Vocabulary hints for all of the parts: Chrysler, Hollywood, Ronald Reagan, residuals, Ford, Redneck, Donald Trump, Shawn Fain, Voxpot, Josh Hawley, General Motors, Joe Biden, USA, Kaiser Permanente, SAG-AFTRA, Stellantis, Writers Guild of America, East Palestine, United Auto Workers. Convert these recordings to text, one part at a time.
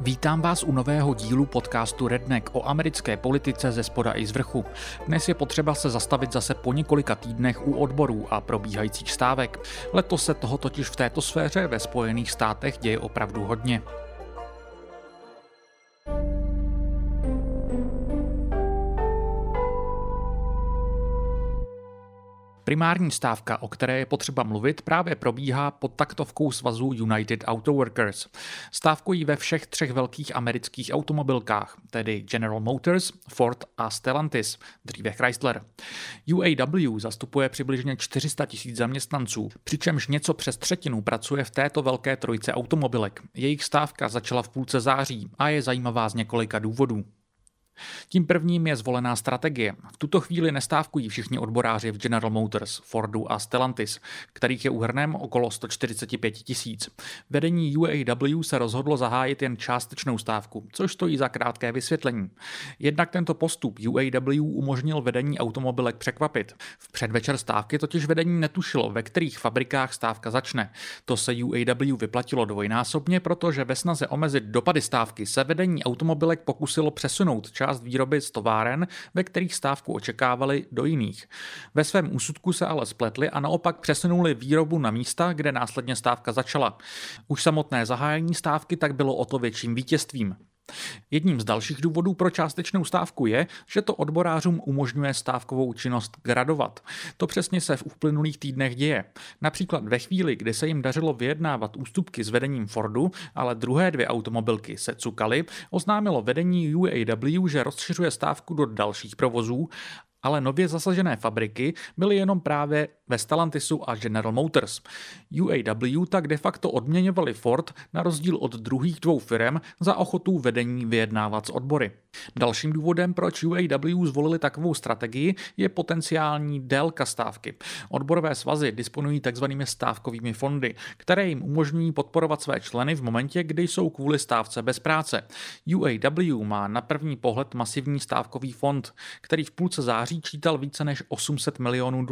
Vítám vás u nového dílu podcastu Redneck o americké politice ze spoda i z vrchu. Dnes je potřeba se zastavit zase po několika týdnech u odborů a probíhajících stávek. Letos se toho totiž v této sféře ve Spojených státech děje opravdu hodně. Primární stávka, o které je potřeba mluvit, právě probíhá pod taktovkou svazu United Auto Workers. Stávkují ve všech třech velkých amerických automobilkách, tedy General Motors, Ford a Stellantis, dříve Chrysler. UAW zastupuje přibližně 400 000 zaměstnanců, přičemž něco přes třetinu pracuje v této velké trojice automobilek. Jejich stávka začala v půlce září a je zajímavá z několika důvodů. Tím prvním je zvolená strategie. V tuto chvíli nestávkují všichni odboráři v General Motors, Fordu a Stellantis, kterých je úhrnem okolo 145 000. Vedení UAW se rozhodlo zahájit jen částečnou stávku, což stojí za krátké vysvětlení. Jednak tento postup UAW umožnil vedení automobilek překvapit. V předvečer stávky totiž vedení netušilo, ve kterých fabrikách stávka začne. To se UAW vyplatilo dvojnásobně, protože ve snaze omezit dopady stávky se vedení automobilek pokusilo přesunout část výroby z továren, ve kterých stávku očekávali, do jiných. Ve svém úsudku se ale spletli a naopak přesunuli výrobu na místa, kde následně stávka začala. Už samotné zahájení stávky tak bylo o to větším vítězstvím. Jedním z dalších důvodů pro částečnou stávku je, že to odborářům umožňuje stávkovou činnost gradovat. To přesně se v uplynulých týdnech děje. Například ve chvíli, kdy se jim dařilo vyjednávat ústupky s vedením Fordu, ale druhé dvě automobilky se cukaly, oznámilo vedení UAW, že rozšiřuje stávku do dalších provozů, ale nově zasažené fabriky byly jenom právě ve Stellantisu a General Motors. UAW tak de facto odměňovali Ford na rozdíl od druhých dvou firem za ochotu vedení vyjednávat s odbory. Dalším důvodem, proč UAW zvolili takovou strategii, je potenciální délka stávky. Odborové svazy disponují takzvanými stávkovými fondy, které jim umožňují podporovat své členy v momentě, kdy jsou kvůli stávce bez práce. UAW má na první pohled masivní stávkový fond, který v půlce září čítal více než $800 milionů.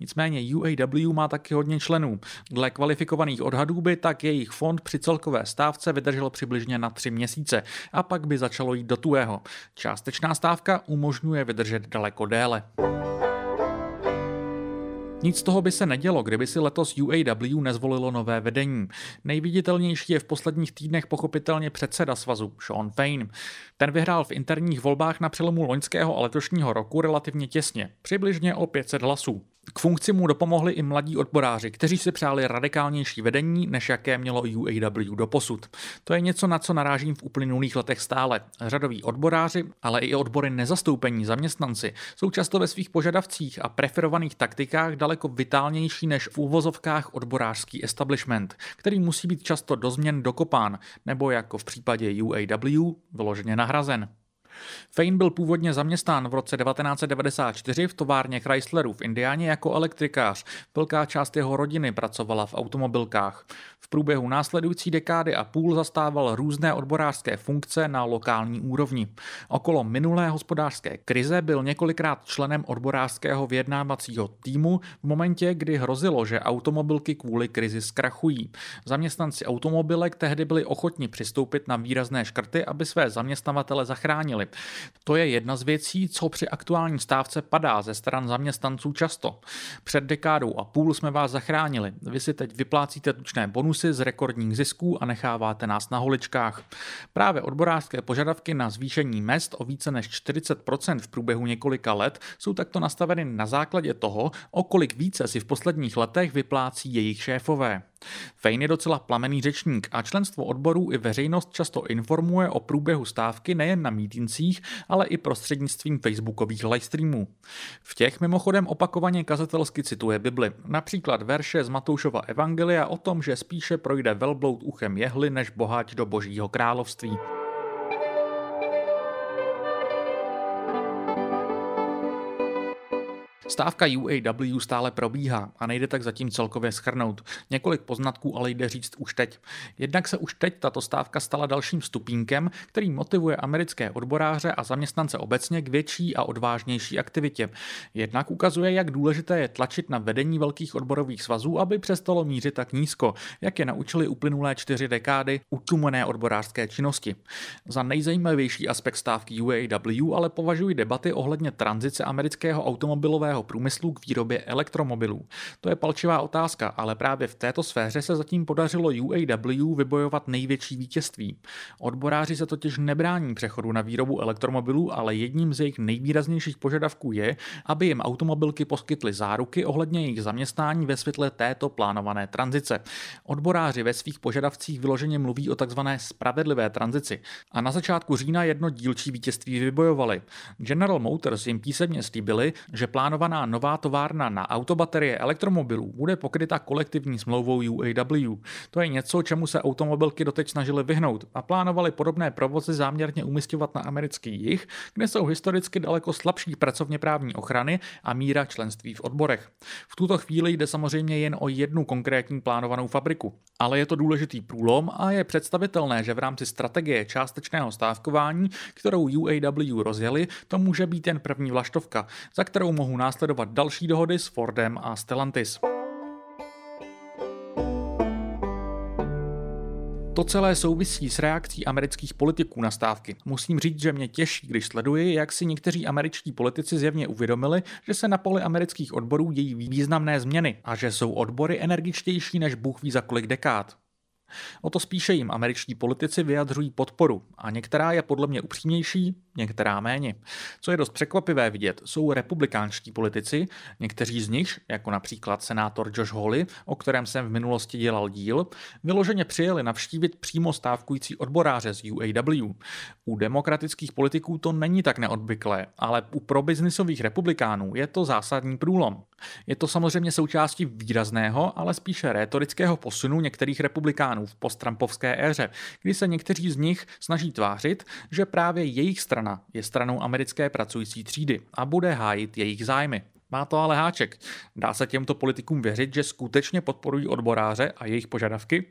Nicméně UAW má taky hodně členů. Dle kvalifikovaných odhadů by tak jejich fond při celkové stávce vydržel přibližně na 3 měsíce a pak by začalo jít do tuhého. Částečná stávka umožňuje vydržet daleko déle. Nic z toho by se nedělo, kdyby si letos UAW nezvolilo nové vedení. Nejviditelnější je v posledních týdnech pochopitelně předseda svazu, Shawn Fain. Ten vyhrál v interních volbách na přelomu loňského a letošního roku relativně těsně, přibližně o 500 hlasů. K funkci mu dopomohli i mladí odboráři, kteří si přáli radikálnější vedení, než jaké mělo UAW doposud. To je něco, na co narážím v uplynulých letech stále. Řadoví odboráři, ale i odbory nezastoupení zaměstnanci jsou často ve svých požadavcích a preferovaných taktikách daleko vitálnější než v uvozovkách odborářský establishment, který musí být často do změn dokopán, nebo jako v případě UAW vyloženě nahrazen. Fain byl původně zaměstnán v roce 1994 v továrně Chrysleru v Indiáně jako elektrikář. Velká část jeho rodiny pracovala v automobilkách. V průběhu následující dekády a půl zastával různé odborářské funkce na lokální úrovni. Okolo minulé hospodářské krize byl několikrát členem odborářského vyjednávacího týmu v momentě, kdy hrozilo, že automobilky kvůli krizi zkrachují. Zaměstnanci automobilek tehdy byli ochotni přistoupit na výrazné škrty, aby své zaměstnavatele zachránili. To je jedna z věcí, co při aktuální stávce padá ze stran zaměstnanců často. Před dekádou a půl jsme vás zachránili. Vy si teď vyplácíte tučné bonusy z rekordních zisků a necháváte nás na holičkách. Právě odborářské požadavky na zvýšení mezd o více než 40% v průběhu několika let jsou takto nastaveny na základě toho, o kolik více si v posledních letech vyplácí jejich šéfové. Fain je docela plamený řečník a členstvo odborů i veřejnost často informuje o průběhu stávky nejen na mítincích, ale i prostřednictvím facebookových livestreamů. V těch mimochodem opakovaně kazatelsky cituje Bibli, například verše z Matoušova evangelia o tom, že spíše projde velbloud uchem jehly, než boháč do Božího království. Stávka UAW stále probíhá a nejde tak zatím celkově shrnout. Několik poznatků ale jde říct už teď. Jednak se už teď tato stávka stala dalším stupínkem, který motivuje americké odboráře a zaměstnance obecně k větší a odvážnější aktivitě. Jednak ukazuje, jak důležité je tlačit na vedení velkých odborových svazů, aby přestalo mířit tak nízko, jak je naučili uplynulé 4 dekády utlumené odborářské činnosti. Za nejzajímavější aspekt stávky UAW ale považuji debaty ohledně tranzice amerického automobilového průmyslu k výrobě elektromobilů. To je palčivá otázka, ale právě v této sféře se zatím podařilo UAW vybojovat největší vítězství. Odboráři se totiž nebrání přechodu na výrobu elektromobilů, ale jedním z jejich nejvýraznějších požadavků je, aby jim automobilky poskytly záruky ohledně jejich zaměstnání ve světle této plánované tranzice. Odboráři ve svých požadavcích vyloženě mluví o takzvané spravedlivé tranzici a na začátku října jedno dílčí vítězství vybojovali. General Motors jim písemně slíbili, že plánovaná nová továrna na autobaterie elektromobilů bude pokryta kolektivní smlouvou UAW. To je něco, čemu se automobilky doteď snažily vyhnout a plánovali podobné provozy záměrně umisťovat na americký jih, kde jsou historicky daleko slabší pracovněprávní ochrany a míra členství v odborech. V tuto chvíli jde samozřejmě jen o jednu konkrétní plánovanou fabriku, ale je to důležitý průlom a je představitelné, že v rámci strategie částečného stávkování, kterou UAW rozjeli, to může být jen první vlaštovka, za kterou mohou následovat další dohody s Fordem a Stellantis. To celé souvisí s reakcí amerických politiků na stávky. Musím říct, že mě těší, když sleduji, jak si někteří američtí politici zjevně uvědomili, že se na poli amerických odborů dějí významné změny a že jsou odbory energičtější než bůh ví za kolik dekád. O to spíše jim američtí politici vyjadřují podporu a některá je podle mě upřímnější, některá méně. Co je dost překvapivé vidět, jsou republikánští politici, někteří z nich, jako například senátor Josh Hawley, o kterém jsem v minulosti dělal díl, vyloženě přijeli navštívit přímo stávkující odboráře z UAW. U demokratických politiků to není tak neobvyklé, ale u probiznisových republikánů je to zásadní průlom. Je to samozřejmě součástí výrazného, ale spíše rétorického posunu některých republikánů v posttrampovské éře, kdy se někteří z nich snaží tvářit, že právě jejich strana je stranou americké pracující třídy a bude hájit jejich zájmy. Má to ale háček. Dá se těmto politikům věřit, že skutečně podporují odboráře a jejich požadavky?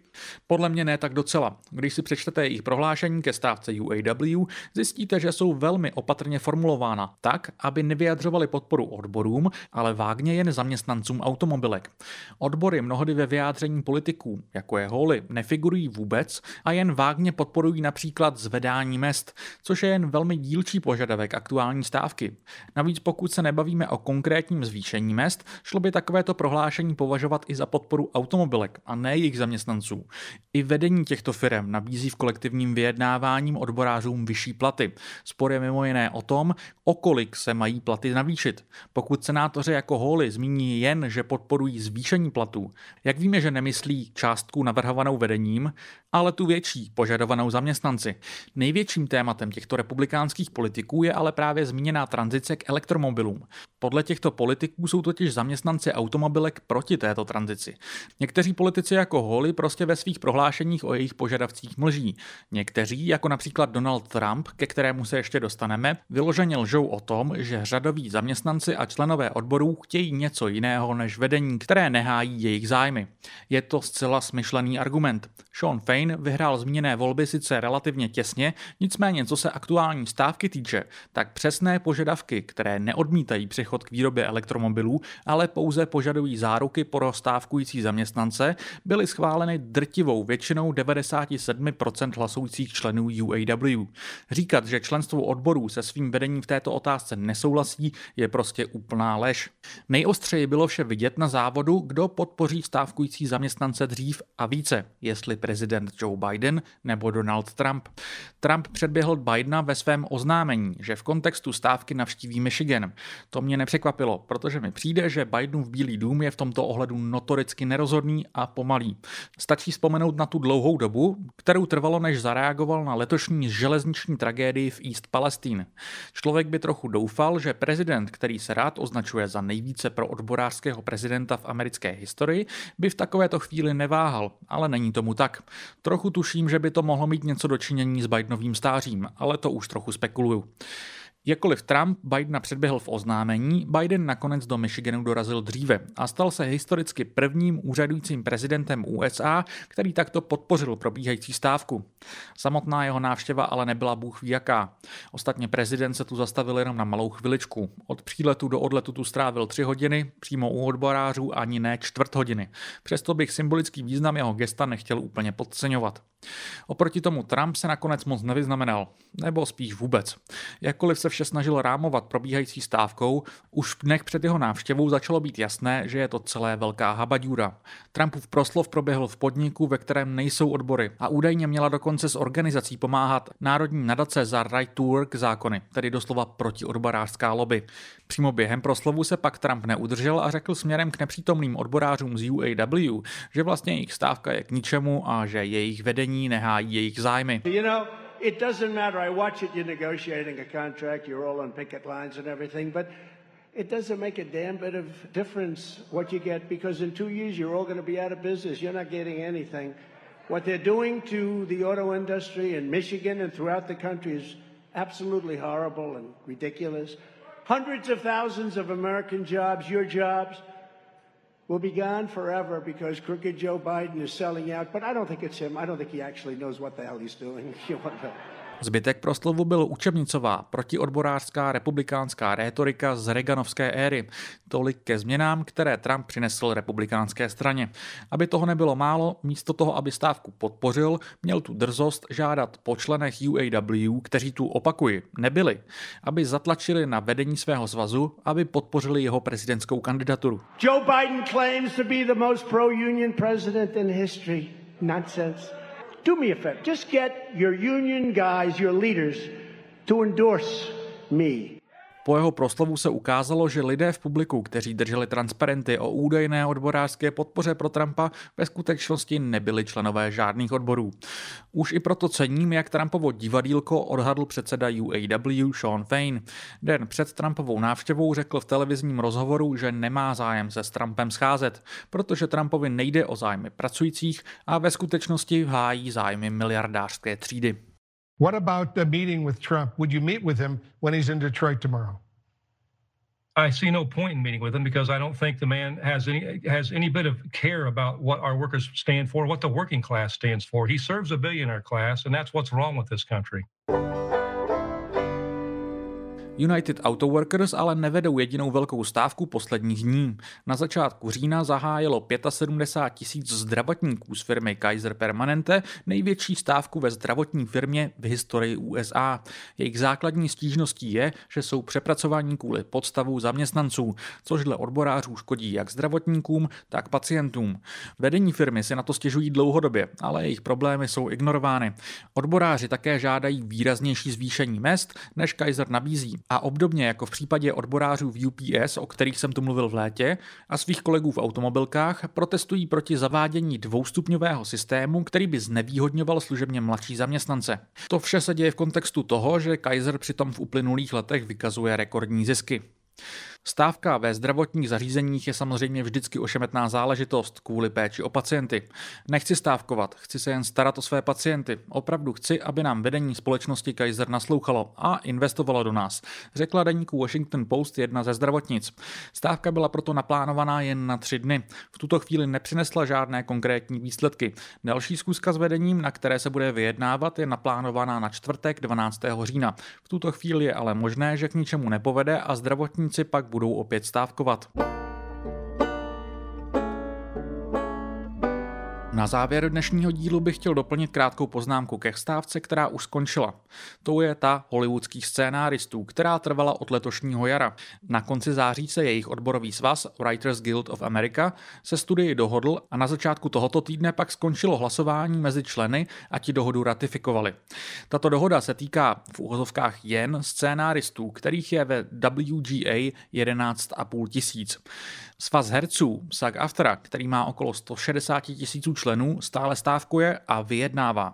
Podle mě ne tak docela. Když si přečtete jejich prohlášení ke stávce UAW, zjistíte, že jsou velmi opatrně formulována tak, aby nevyjadřovali podporu odborům, ale vágně jen zaměstnancům automobilek. Odbory mnohdy ve vyjádření politiků, jako je Hawley, nefigurují vůbec a jen vágně podporují například zvedání mezd, což je jen velmi dílčí požadavek aktuální stávky. Navíc pokud se nebavíme o konkrétní zvýšení mezd, šlo by takovéto prohlášení považovat i za podporu automobilek a ne jejich zaměstnanců. I vedení těchto firem nabízí v kolektivním vyjednávání odborářům vyšší platy. Spor je mimo jiné o tom, o kolik se mají platy navýšit. Pokud senátoři jako Hawley zmíní jen, že podporují zvýšení platů, jak víme, že nemyslí částku navrhovanou vedením, ale tu větší, požadovanou zaměstnanci. Největším tématem těchto republikánských politiků je ale právě zmíněná tranzice k elektromobilům. Podle těchto politiků jsou totiž zaměstnanci automobilek proti této tranzici. Někteří politici jako Hawley prostě ve svých prohlášeních o jejich požadavcích mlží. Někteří, jako například Donald Trump, ke kterému se ještě dostaneme, vyloženě lžou o tom, že řadoví zaměstnanci a členové odborů chtějí něco jiného než vedení, které nehájí jejich zájmy. Je to zcela smyšlený argument. Shawn Fain vyhrál zmíněné volby sice relativně těsně, nicméně co se aktuální stávky týče, tak přesné požadavky, které neodmítají přechod k výrobě elektromobilů, ale pouze požadují záruky pro stávkující zaměstnance, byly schváleny drtivou většinou 97% hlasujících členů UAW. Říkat, že členstvo odborů se svým vedením v této otázce nesouhlasí, je prostě úplná lež. Nejostřeji bylo vše vidět na závodu, kdo podpoří stávkující zaměstnance dřív a více, jestli prezident Joe Biden nebo Donald Trump. Trump předběhl Bidena ve svém oznámení, že v kontextu stávky navštíví Michigan. To mě nepřekvapilo, protože mi přijde, že Bidenův Bílý dům je v tomto ohledu notoricky nerozhodný a pomalý. Stačí vzpomenout na tu dlouhou dobu, kterou trvalo, než zareagoval na letošní železniční tragédii v East Palestine. Člověk by trochu doufal, že prezident, který se rád označuje za nejvíce pro odborářského prezidenta v americké historii, by v takovéto chvíli neváhal, ale není tomu tak. Trochu tuším, že by to mohlo mít něco do činění s Bidenovým stářím, ale to už trochu spekuluju. Jakkoliv Trump Bidena předběhl v oznámení, Biden nakonec do Michiganu dorazil dříve a stal se historicky prvním úřadujícím prezidentem USA, který takto podpořil probíhající stávku. Samotná jeho návštěva ale nebyla bůhví jaká. Ostatně prezident se tu zastavil jenom na malou chviličku. Od příletu do odletu tu strávil 3 hodiny, přímo u odborářů ani ne 1/4 hodiny. Přesto bych symbolický význam jeho gesta nechtěl úplně podceňovat. Oproti tomu Trump se nakonec moc nevyznamenal, nebo spíš vůbec. Jakkoliv se vše snažil rámovat probíhající stávkou, už v dnech před jeho návštěvou začalo být jasné, že je to celé velká habaďůra. Trumpův proslov proběhl v podniku, ve kterém nejsou odbory, a údajně měla dokonce s organizací pomáhat Národní nadace za Right to Work zákony, tedy doslova protiodborářská lobby. Přímo během proslovu se pak Trump neudržel a řekl směrem k nepřítomným odborářům z UAW, že vlastně jejich stávka je k ničemu a že jejich vedení nehájí jejich zájmy. It doesn't matter. I watch it. You're negotiating a contract. You're all on picket lines and everything, but it doesn't make a damn bit of difference what you get because in 2 years you're all going to be out of business. You're not getting anything. What they're doing to the auto industry in Michigan and throughout the country is absolutely horrible and ridiculous. Hundreds of thousands of American jobs, your jobs, will be gone forever because crooked Joe Biden is selling out, but I don't think it's him. I don't think he actually knows what the hell he's doing. Zbytek proslovu byl učebnicová, protiodborářská republikánská rétorika z Reaganovské éry. Tolik ke změnám, které Trump přinesl republikánské straně. Aby toho nebylo málo, místo toho, aby stávku podpořil, měl tu drzost žádat po členech UAW, kteří tu, opakuji, nebyli, aby zatlačili na vedení svého svazu, aby podpořili jeho prezidentskou kandidaturu. Joe Biden claims to be the most pro-union president in history. Nonsense. Do me a favor, just get your union guys, your leaders, to endorse me. Po jeho proslovu se ukázalo, že lidé v publiku, kteří drželi transparenty o údajné odborářské podpoře pro Trumpa, ve skutečnosti nebyli členové žádných odborů. Už i proto cením, jak Trumpovo divadýlko odhadl předseda UAW Shawn Fain. Den před Trumpovou návštěvou řekl v televizním rozhovoru, že nemá zájem se s Trumpem scházet, protože Trumpovi nejde o zájmy pracujících a ve skutečnosti hájí zájmy miliardářské třídy. What about the meeting with Trump? Would you meet with him when he's in Detroit tomorrow? I see no point in meeting with him because I don't think the man has any bit of care about what our workers stand for, what the working class stands for. He serves a billionaire class, and that's what's wrong with this country. United Auto Workers ale nevedou jedinou velkou stávku posledních dní. Na začátku října zahájilo 75 000 zdravotníků z firmy Kaiser Permanente největší stávku ve zdravotní firmě v historii USA. Jejich základní stížností je, že jsou přepracovaní kvůli podstavu zaměstnanců, což dle odborářů škodí jak zdravotníkům, tak pacientům. Vedení firmy si na to stěžují dlouhodobě, ale jejich problémy jsou ignorovány. Odboráři také žádají výraznější zvýšení mezd, než Kaiser nabízí. A obdobně jako v případě odborářů v UPS, o kterých jsem tu mluvil v létě, a svých kolegů v automobilkách, protestují proti zavádění dvoustupňového systému, který by znevýhodňoval služebně mladší zaměstnance. To vše se děje v kontextu toho, že Kaiser přitom v uplynulých letech vykazuje rekordní zisky. Stávka ve zdravotních zařízeních je samozřejmě vždycky ošemetná záležitost kvůli péči o pacienty. Nechci stávkovat, chci se jen starat o své pacienty. Opravdu chci, aby nám vedení společnosti Kaiser naslouchalo a investovalo do nás, řekla deníku Washington Post jedna ze zdravotnic. Stávka byla proto naplánovaná jen na 3 dny. V tuto chvíli nepřinesla žádné konkrétní výsledky. Další schůzka s vedením, na které se bude vyjednávat, je naplánovaná na čtvrtek 12. října. V tuto chvíli je ale možné, že k ničemu nepovede a zdravotníci pak budou opět stávkovat. Na závěr dnešního dílu bych chtěl doplnit krátkou poznámku ke stávce, která už skončila. To je ta hollywoodských scénáristů, která trvala od letošního jara. Na konci září se jejich odborový svaz Writers Guild of America se studii dohodl a na začátku tohoto týdne pak skončilo hlasování mezi členy a ti dohodu ratifikovali. Tato dohoda se týká v uvozovkách jen scénáristů, kterých je ve WGA 11 500. Svaz herců SAG-AFTRA, který má okolo 160 000 členů, stále stávkuje a vyjednává.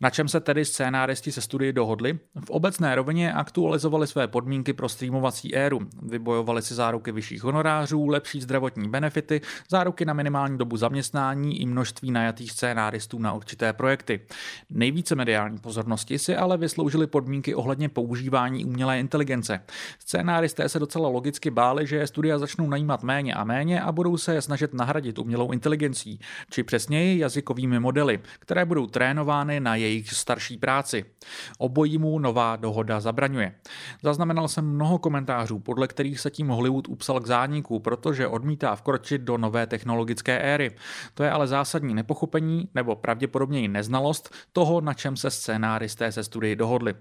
Na čem se tedy scénáristi se studií dohodli? V obecné rovině aktualizovali své podmínky pro streamovací éru. Vybojovali si záruky vyšších honorářů, lepší zdravotní benefity, záruky na minimální dobu zaměstnání i množství najatých scénáristů na určité projekty. Nejvíce mediální pozornosti si ale vysloužili podmínky ohledně používání umělé inteligence. Scénáristé se docela logicky báli, že studia začnou najímat méně a budou se je snažit nahradit umělou inteligencí, či přesněji jazykovými modely, které budou trénovány na jejich starší práci. Obojímu nová dohoda zabraňuje. Zaznamenal jsem mnoho komentářů, podle kterých se tím Hollywood upsal k zániku, protože odmítá vkročit do nové technologické éry. To je ale zásadní nepochopení, nebo pravděpodobně i neznalost toho, na čem se scénáristé se studii dohodli.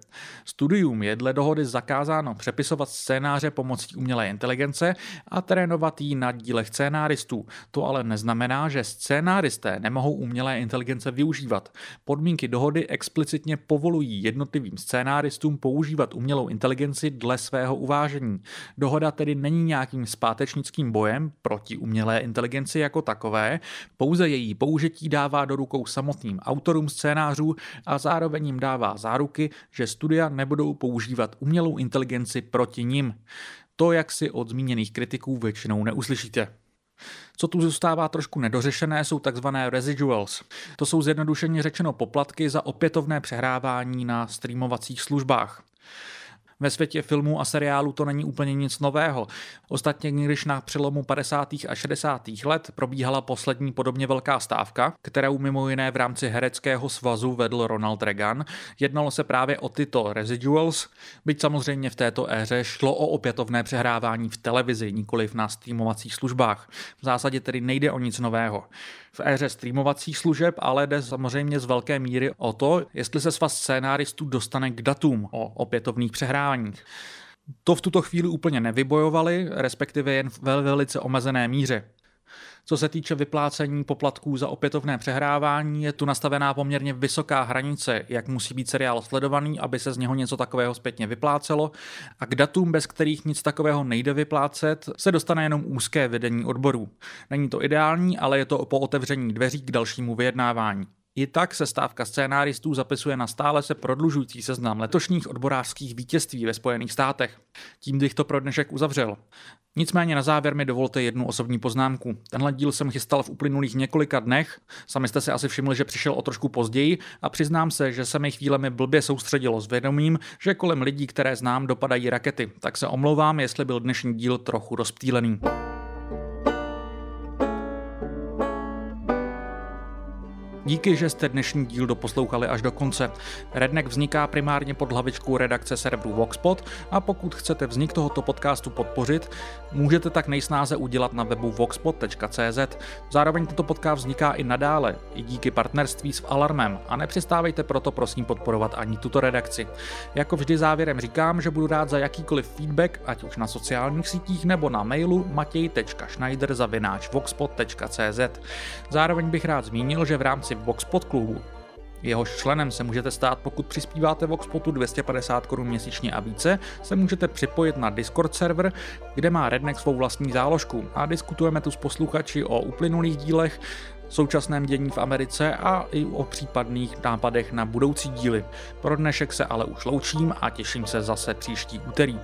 Studium je dle dohody zakázáno přepisovat scénáře pomocí umělé inteligence a trénovat ji na dílech scénáristů. To ale neznamená, že scénáristé nemohou umělé inteligence využívat. Podmínky dohody explicitně povolují jednotlivým scénáristům používat umělou inteligenci dle svého uvážení. Dohoda tedy není nějakým zpátečnickým bojem proti umělé inteligenci jako takové, pouze její použití dává do rukou samotným autorům scénářů a zároveň jim dává záruky, že studia nebudou používat umělou inteligenci proti nim. To, jak si od zmíněných kritiků většinou neuslyšíte. Co tu zůstává trošku nedořešené, jsou tzv. Residuals. To jsou zjednodušeně řečeno poplatky za opětovné přehrávání na streamovacích službách. Ve světě filmů a seriálů to není úplně nic nového. Ostatně, když na přelomu 50. a 60. let probíhala poslední podobně velká stávka, kterou mimo jiné v rámci hereckého svazu vedl Ronald Reagan, jednalo se právě o tyto residuals, byť samozřejmě v této éře šlo o opětovné přehrávání v televizi, nikoliv na streamovacích službách. V zásadě tedy nejde o nic nového. V éře streamovacích služeb ale jde samozřejmě z velké míry o to, jestli se svaz scénáristů dostane k datům o opětovných přehráváních. To v tuto chvíli úplně nevybojovali, respektive jen ve velice omezené míře. Co se týče vyplácení poplatků za opětovné přehrávání, je tu nastavená poměrně vysoká hranice, jak musí být seriál sledovaný, aby se z něho něco takového zpětně vyplácelo, a k datům, bez kterých nic takového nejde vyplácet, se dostane jenom úzké vedení odborů. Není to ideální, ale je to po otevření dveří k dalšímu vyjednávání. I tak se stávka scénáristů zapisuje na stále se prodlužující seznam letošních odborářských vítězství ve Spojených státech. Tím bych to pro dnešek uzavřel. Nicméně na závěr mi dovolte jednu osobní poznámku. Tenhle díl jsem chystal v uplynulých několika dnech, sami jste si asi všimli, že přišel o trošku později a přiznám se, že se mi chvílemi blbě soustředilo s vědomím, že kolem lidí, které znám, dopadají rakety, tak se omlouvám, jestli byl dnešní díl trochu rozptýlený. Díky, že jste dnešní díl doposlouchali až do konce. Redneck vzniká primárně pod hlavičkou redakce serveru Voxpot a pokud chcete vznik tohoto podcastu podpořit, můžete tak nejsnáze udělat na webu voxpot.cz. Zároveň tento podcast vzniká i nadále, i díky partnerství s Alarmem a nepřestávejte proto prosím podporovat ani tuto redakci. Jako vždy závěrem říkám, že budu rád za jakýkoliv feedback, ať už na sociálních sítích nebo na mailu matěj.schneider@voxpot.cz. Zároveň bych rád zmínil, že v rámci Voxpot klubu. Jehož členem se můžete stát, pokud přispíváte Voxpotu 250 Kč měsíčně a více, se můžete připojit na Discord server, kde má Redneck svou vlastní záložku a diskutujeme tu s posluchači o uplynulých dílech, současném dění v Americe a i o případných nápadech na budoucí díly. Pro dnešek se ale už loučím a těším se zase příští úterý.